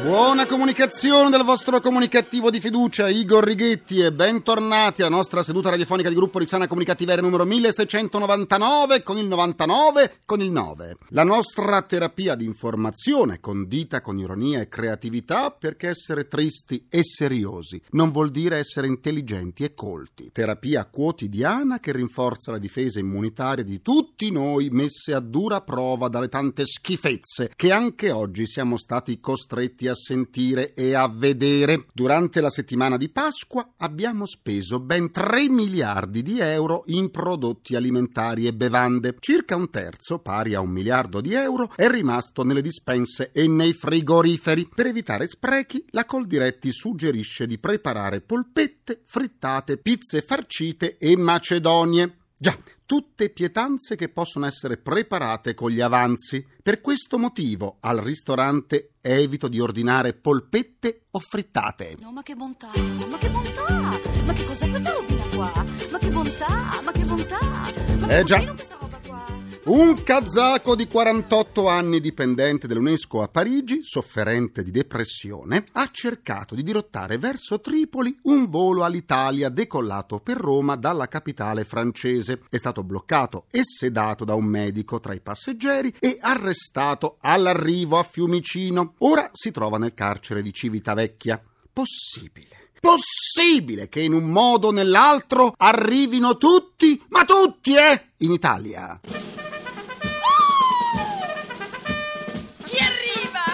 Buona comunicazione del vostro comunicativo di fiducia, Igor Righetti, e bentornati alla nostra seduta radiofonica di gruppo di sana comunicativeria numero 1699 con il 99 con il 9. La nostra terapia di informazione condita con ironia e creatività, perché essere tristi e seriosi non vuol dire essere intelligenti e colti. Terapia quotidiana che rinforza la difesa immunitaria di tutti noi, messe a dura prova dalle tante schifezze che anche oggi siamo stati costretti a sentire e a vedere. Durante la settimana di Pasqua abbiamo speso ben 3 miliardi di euro in prodotti alimentari e bevande. Circa un terzo, pari a 1 miliardo di euro, è rimasto nelle dispense e nei frigoriferi. Per evitare sprechi, la Coldiretti suggerisce di preparare polpette, frittate, pizze farcite e macedonie. Già, tutte pietanze che possono essere preparate con gli avanzi. Per questo motivo al ristorante evito di ordinare polpette o frittate. No, ma che bontà, ma che bontà, ma che cos'è questa robina qua? Ma che bontà, ma che bontà, ma che già. Un kazako di 48 anni, dipendente dell'UNESCO a Parigi, sofferente di depressione, ha cercato di dirottare verso Tripoli un volo Alitalia decollato per Roma dalla capitale francese. È stato bloccato e sedato da un medico tra i passeggeri e arrestato all'arrivo a Fiumicino. Ora si trova nel carcere di Civitavecchia. Possibile che in un modo o nell'altro arrivino tutti, ma tutti, in Italia.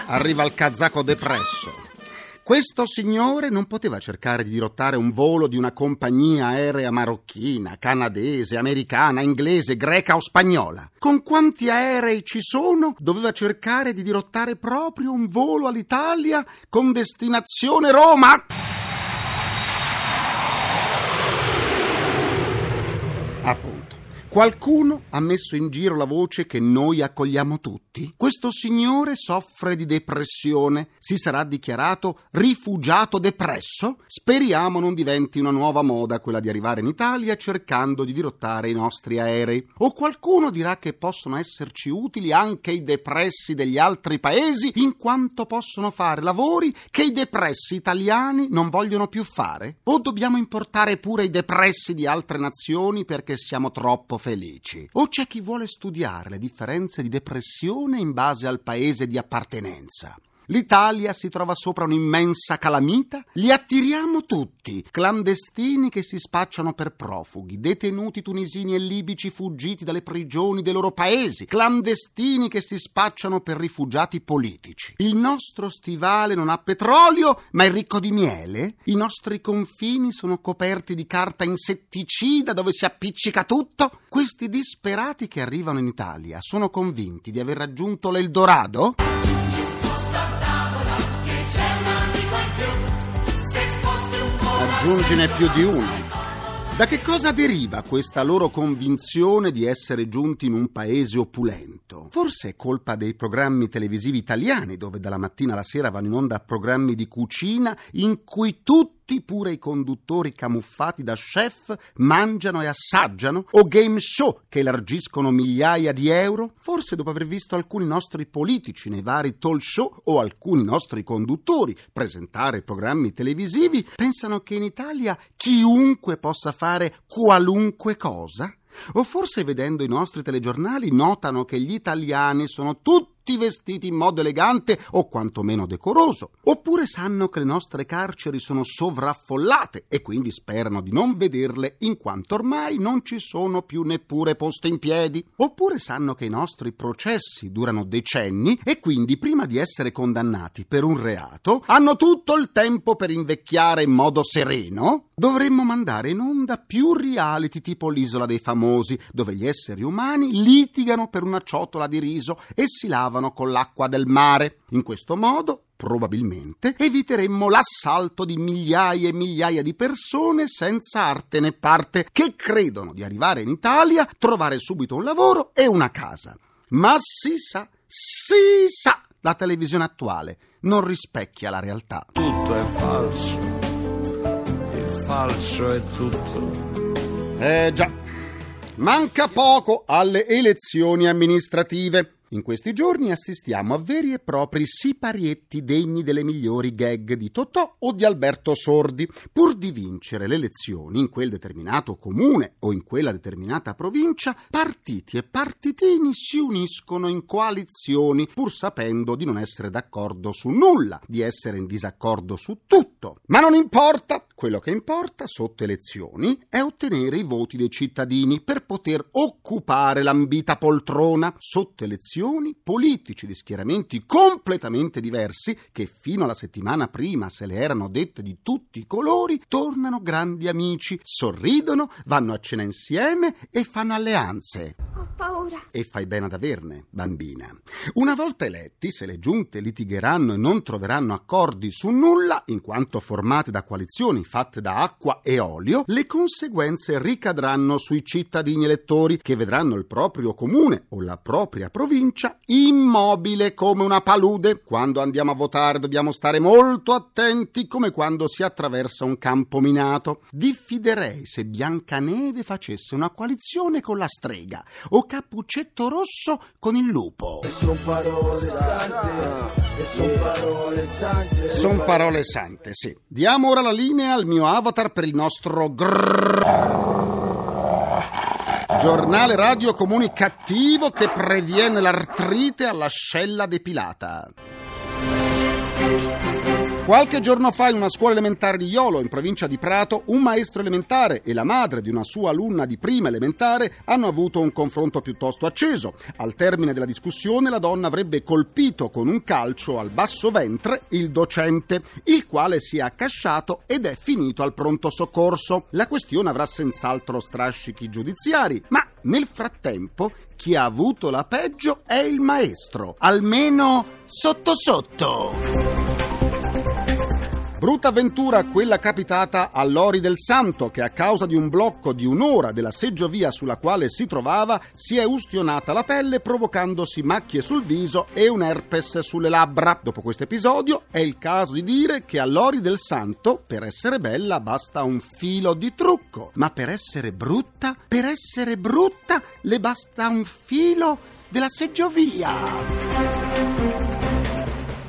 Arriva il kazako depresso. Questo signore non poteva cercare di dirottare un volo di una compagnia aerea marocchina, canadese, americana, inglese, greca o spagnola. Con quanti aerei ci sono, doveva cercare di dirottare proprio un volo all'Italia con destinazione Roma. Appunto. Qualcuno ha messo in giro la voce che noi accogliamo tutti. Questo signore soffre di depressione, si sarà dichiarato rifugiato depresso? Speriamo non diventi una nuova moda quella di arrivare in Italia cercando di dirottare i nostri aerei. O qualcuno dirà che possono esserci utili anche i depressi degli altri paesi, in quanto possono fare lavori che i depressi italiani non vogliono più fare? O dobbiamo importare pure i depressi di altre nazioni perché siamo troppo felici? O c'è chi vuole studiare le differenze di depressione in base al paese di appartenenza? L'Italia si trova sopra un'immensa calamita? Li attiriamo tutti, clandestini che si spacciano per profughi, detenuti tunisini e libici fuggiti dalle prigioni dei loro paesi, clandestini che si spacciano per rifugiati politici. Il nostro stivale non ha petrolio, ma è ricco di miele? I nostri confini sono coperti di carta insetticida dove si appiccica tutto? Questi disperati che arrivano in Italia sono convinti di aver raggiunto l'Eldorado? Aggiungine più di uno. Da che cosa deriva questa loro convinzione di essere giunti in un paese opulento? Forse è colpa dei programmi televisivi italiani, dove dalla mattina alla sera vanno in onda programmi di cucina in cui tutti, pure i conduttori camuffati da chef, mangiano e assaggiano, o game show che elargiscono migliaia di euro? Forse dopo aver visto alcuni nostri politici nei vari talk show o alcuni nostri conduttori presentare programmi televisivi, pensano che in Italia chiunque possa fare qualunque cosa? O forse vedendo i nostri telegiornali notano che gli italiani sono tutti vestiti in modo elegante o quantomeno decoroso, oppure sanno che le nostre carceri sono sovraffollate e quindi sperano di non vederle in quanto ormai non ci sono più neppure posti in piedi, oppure sanno che i nostri processi durano decenni e quindi prima di essere condannati per un reato hanno tutto il tempo per invecchiare in modo sereno. Dovremmo mandare in onda più reality tipo l'Isola dei Famosi, dove gli esseri umani litigano per una ciotola di riso e si lavano con l'acqua del mare. In questo modo, probabilmente, eviteremmo l'assalto di migliaia e migliaia di persone senza arte né parte, che credono di arrivare in Italia, trovare subito un lavoro e una casa. Ma si sa, la televisione attuale non rispecchia la realtà. Tutto è falso, il falso è tutto. Già, manca poco alle elezioni amministrative. In questi giorni assistiamo a veri e propri siparietti degni delle migliori gag di Totò o di Alberto Sordi, pur di vincere le elezioni in quel determinato comune o in quella determinata provincia. Partiti e partitini si uniscono in coalizioni, pur sapendo di non essere d'accordo su nulla, di essere in disaccordo su tutto. Ma non importa! Quello che importa, sotto elezioni, è ottenere i voti dei cittadini per poter occupare l'ambita poltrona. Sotto elezioni, politici di schieramenti completamente diversi, che fino alla settimana prima se le erano dette di tutti i colori, tornano grandi amici, sorridono, vanno a cena insieme e fanno alleanze. Ho paura. E fai bene ad averne, bambina. Una volta eletti, se le giunte litigheranno e non troveranno accordi su nulla, in quanto formate da coalizioni fatte da acqua e olio, le conseguenze ricadranno sui cittadini elettori, che vedranno il proprio comune o la propria provincia immobile come una palude. Quando andiamo a votare dobbiamo stare molto attenti, come quando si attraversa un campo minato. Diffiderei se Biancaneve facesse una coalizione con la strega o Cappuccetto Rosso con il lupo. Son parole sante, sì. Diamo ora la linea al mio avatar per il nostro giornale radio comunicativo che previene l'artrite all'ascella depilata. Qualche giorno fa in una scuola elementare di Iolo, in provincia di Prato, un maestro elementare e la madre di una sua alunna di prima elementare hanno avuto un confronto piuttosto acceso. Al termine della discussione la donna avrebbe colpito con un calcio al basso ventre il docente, il quale si è accasciato ed è finito al pronto soccorso. La questione avrà senz'altro strascichi giudiziari, ma nel frattempo chi ha avuto la peggio è il maestro, almeno sotto sotto. Brutta avventura quella capitata a Lori del Santo, che a causa di un blocco di un'ora della seggiovia sulla quale si trovava si è ustionata la pelle, provocandosi macchie sul viso e un herpes sulle labbra. Dopo questo episodio è il caso di dire che a Lori del Santo per essere bella basta un filo di trucco, ma per essere brutta le basta un filo della seggiovia.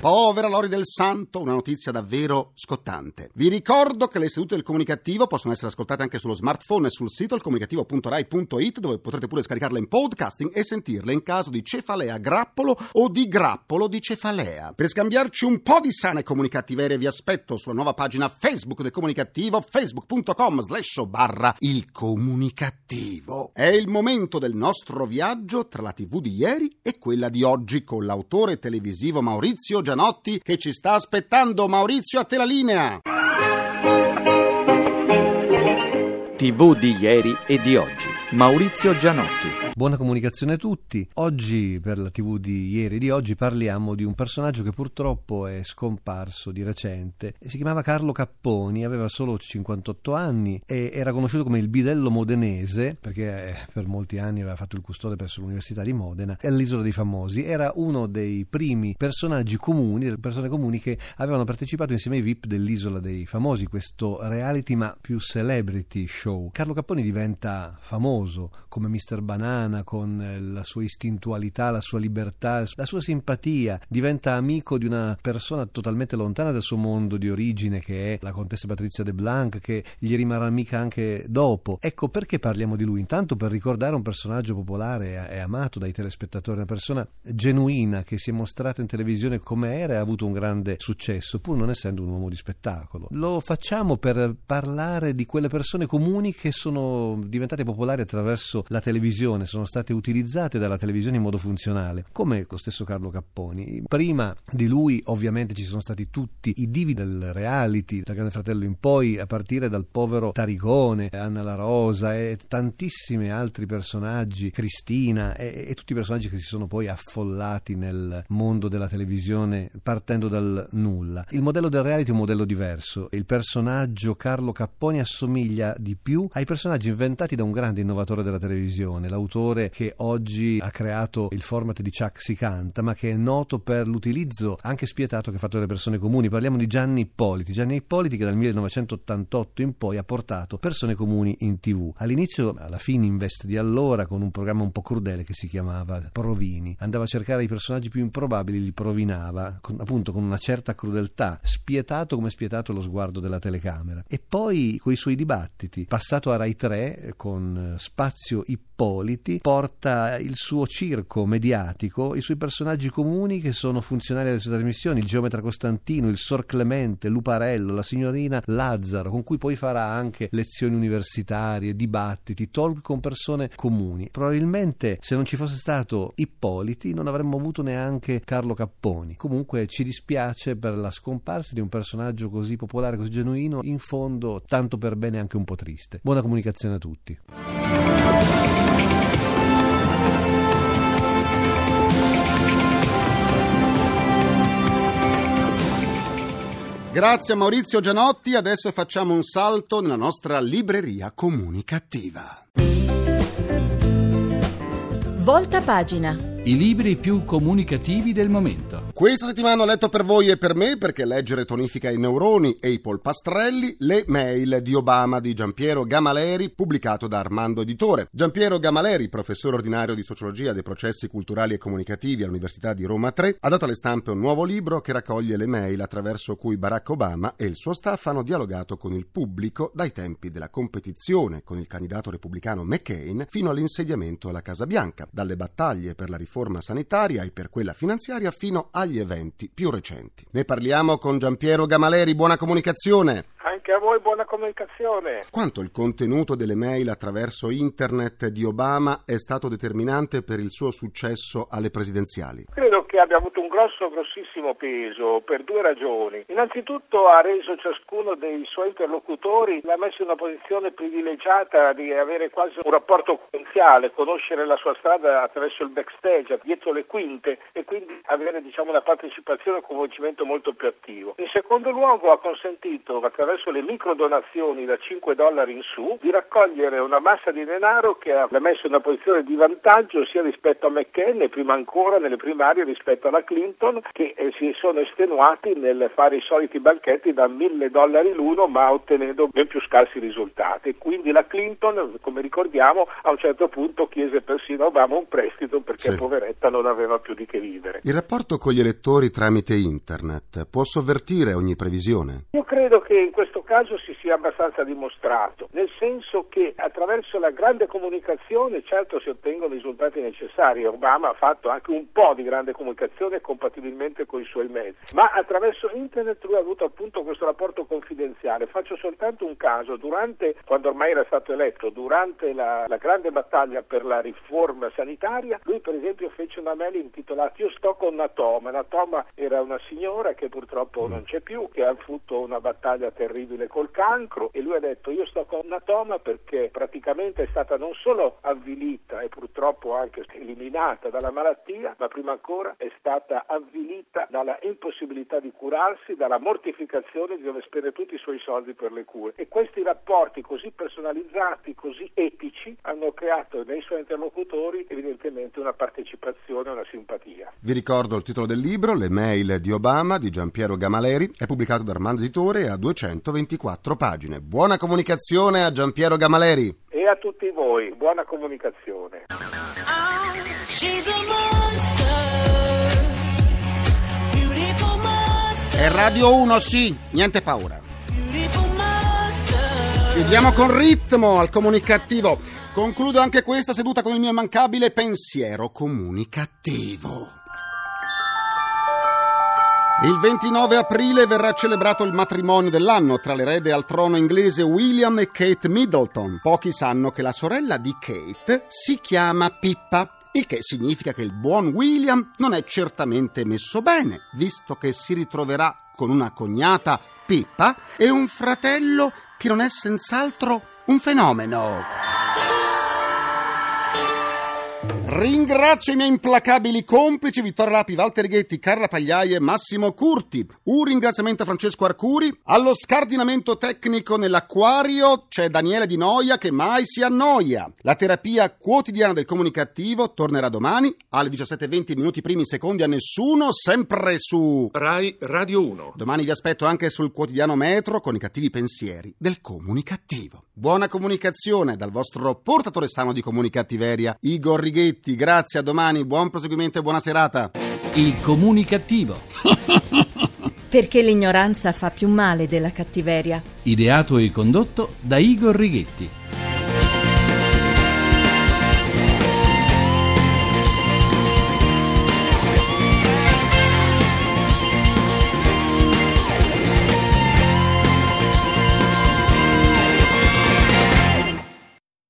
Povera Lori del Santo, una notizia davvero scottante. Vi ricordo che le sedute del comunicativo possono essere ascoltate anche sullo smartphone e sul sito ilcomunicativo.rai.it, dove potrete pure scaricarle in podcasting e sentirle in caso di cefalea grappolo o di grappolo di cefalea. Per scambiarci un po' di sane comunicattiverie vi aspetto sulla nuova pagina Facebook del comunicativo, facebook.com/ilcomunicativo. È il momento del nostro viaggio tra la TV di ieri e quella di oggi con l'autore televisivo Maurizio Gianotti, che ci sta aspettando. Maurizio, a te la linea. TV di ieri e di oggi. Maurizio Gianotti. Buona comunicazione a tutti. Oggi per la TV di ieri e di oggi parliamo di un personaggio che purtroppo è scomparso di recente. Si chiamava Carlo Capponi, aveva solo 58 anni e era conosciuto come il bidello modenese, perché per molti anni aveva fatto il custode presso l'Università di Modena e all'Isola dei Famosi. Era uno dei primi personaggi comuni, delle persone comuni che avevano partecipato insieme ai VIP dell'Isola dei Famosi, questo reality ma più celebrity show. Carlo Capponi diventa famoso come Mr. Banana, con la sua istintualità, la sua libertà, la sua simpatia. Diventa amico di una persona totalmente lontana dal suo mondo di origine, che è la contessa Patrizia de Blanc, che gli rimarrà amica anche dopo. Ecco perché parliamo di lui. Intanto per ricordare un personaggio popolare e amato dai telespettatori, una persona genuina che si è mostrata in televisione come era e ha avuto un grande successo, pur non essendo un uomo di spettacolo. Lo facciamo per parlare di quelle persone comuni che sono diventate popolari attraverso la televisione, sono state utilizzate dalla televisione in modo funzionale, come lo stesso Carlo Capponi. Prima di lui ovviamente ci sono stati tutti i divi del reality, da Grande Fratello in poi, a partire dal povero Taricone, Anna La Rosa e tantissimi altri personaggi, Cristina e tutti i personaggi che si sono poi affollati nel mondo della televisione partendo dal nulla. Il modello del reality è un modello diverso e il personaggio Carlo Capponi assomiglia di più ai personaggi inventati da un grande innovatore della televisione, l'autore autore che oggi ha creato il format di Ciak Si Canta, ma che è noto per l'utilizzo anche spietato che ha fatto delle persone comuni. Parliamo di Gianni Ippoliti. Gianni Ippoliti che dal 1988 in poi ha portato persone comuni in TV. All'inizio alla Fininvest di allora, con un programma un po' crudele che si chiamava Provini. Andava a cercare i personaggi più improbabili, li provinava, appunto con una certa crudeltà, spietato come spietato lo sguardo della telecamera. E poi coi suoi dibattiti, passato a Rai 3 con Spazio Ippoliti, porta il suo circo mediatico, i suoi personaggi comuni che sono funzionali alle sue trasmissioni, il geometra Costantino, il sor Clemente Luparello, la signorina Lazzaro, con cui poi farà anche lezioni universitarie, dibattiti, talk con persone comuni. Probabilmente se non ci fosse stato Ippoliti non avremmo avuto neanche Carlo Capponi. Comunque ci dispiace per la scomparsa di un personaggio così popolare, così genuino, in fondo tanto per bene anche un po' triste. Buona comunicazione a tutti. Grazie a Maurizio Gianotti, adesso facciamo un salto nella nostra libreria comunicativa. Volta pagina. I libri più comunicativi del momento. Questa settimana ho letto per voi e per me, perché leggere tonifica i neuroni e i polpastrelli, le mail di Obama di Gianpiero Gamaleri, pubblicato da Armando Editore. Gianpiero Gamaleri, professore ordinario di sociologia dei processi culturali e comunicativi all'Università di Roma III, ha dato alle stampe un nuovo libro che raccoglie le mail attraverso cui Barack Obama e il suo staff hanno dialogato con il pubblico dai tempi della competizione con il candidato repubblicano McCain fino all'insediamento alla Casa Bianca, dalle battaglie per la riforma sanitaria e per quella finanziaria fino a gli eventi più recenti. Ne parliamo con Gianpiero Gamaleri, buona comunicazione. Anche a voi buona comunicazione. Quanto il contenuto delle mail attraverso internet di Obama è stato determinante per il suo successo alle presidenziali? Credo che abbia avuto un grossissimo peso per due ragioni. Innanzitutto ha reso ciascuno dei suoi interlocutori, l'ha messo in una posizione privilegiata di avere quasi un rapporto confidenziale, conoscere la sua strada attraverso il backstage, dietro le quinte, e quindi avere una partecipazione e un coinvolgimento molto più attivo. In secondo luogo ha consentito, attraverso le micro donazioni da $5 in su, di raccogliere una massa di denaro che ha messo in una posizione di vantaggio sia rispetto a McCain e prima ancora nelle primarie rispetto alla Clinton, che si sono estenuati nel fare i soliti banchetti da $1.000 l'uno, ma ottenendo ben più scarsi risultati. Quindi la Clinton, come ricordiamo, a un certo punto chiese persino a Obama un prestito perché poveretta non aveva più di che vivere. Il rapporto con gli elettori tramite internet può sovvertire ogni previsione? Io credo che in questo caso si sia abbastanza dimostrato, nel senso che attraverso la grande comunicazione certo si ottengono i risultati necessari. Obama ha fatto anche un po' di grande comunicazione compatibilmente con i suoi mezzi, ma attraverso internet lui ha avuto appunto questo rapporto confidenziale. Faccio soltanto un caso: quando ormai era stato eletto, durante la grande battaglia per la riforma sanitaria, lui per esempio fece una mail intitolata "Io sto con Natoma". Natoma era una signora che purtroppo non c'è più, che ha avuto una battaglia terribile col cancro, e lui ha detto "io sto con Natoma" perché praticamente è stata non solo avvilita e purtroppo anche eliminata dalla malattia, ma prima ancora è stata avvilita dalla impossibilità di curarsi, dalla mortificazione di dover spendere tutti i suoi soldi per le cure. E questi rapporti così personalizzati, così etici, hanno creato nei suoi interlocutori evidentemente una partecipazione, una simpatia. Vi ricordo il titolo del libro, Le mail di Obama di Gianpiero Gamaleri, è pubblicato da Armando Editore e ha 224 pagine. Buona comunicazione a Gianpiero Gamaleri. E a tutti voi, buona comunicazione. È Radio 1, sì, niente paura. Chiudiamo con ritmo al comunicativo. Concludo anche questa seduta con il mio immancabile pensiero comunicativo. Il 29 aprile verrà celebrato il matrimonio dell'anno tra l'erede al trono inglese William e Kate Middleton. Pochi sanno che la sorella di Kate si chiama Pippa, il che significa che il buon William non è certamente messo bene, visto che si ritroverà con una cognata Pippa e un fratello che non è senz'altro un fenomeno. Ringrazio i miei implacabili complici Vittorio Lapi, Walter Righetti, Carla Pagliaie e Massimo Curti. Un ringraziamento a Francesco Arcuri. Allo scardinamento tecnico nell'acquario c'è Daniele Di Noia che mai si annoia. La terapia quotidiana del comunicativo tornerà domani alle 17:20, minuti primi secondi a nessuno, sempre su Rai Radio 1. Domani vi aspetto anche sul quotidiano Metro con i cattivi pensieri del comunicativo. Buona comunicazione dal vostro portatore sano di comunicattiveria, Igor Righetti. Grazie, a domani, buon proseguimento e buona serata. Il comunicativo. Perché l'ignoranza fa più male della cattiveria. Ideato e condotto da Igor Righetti.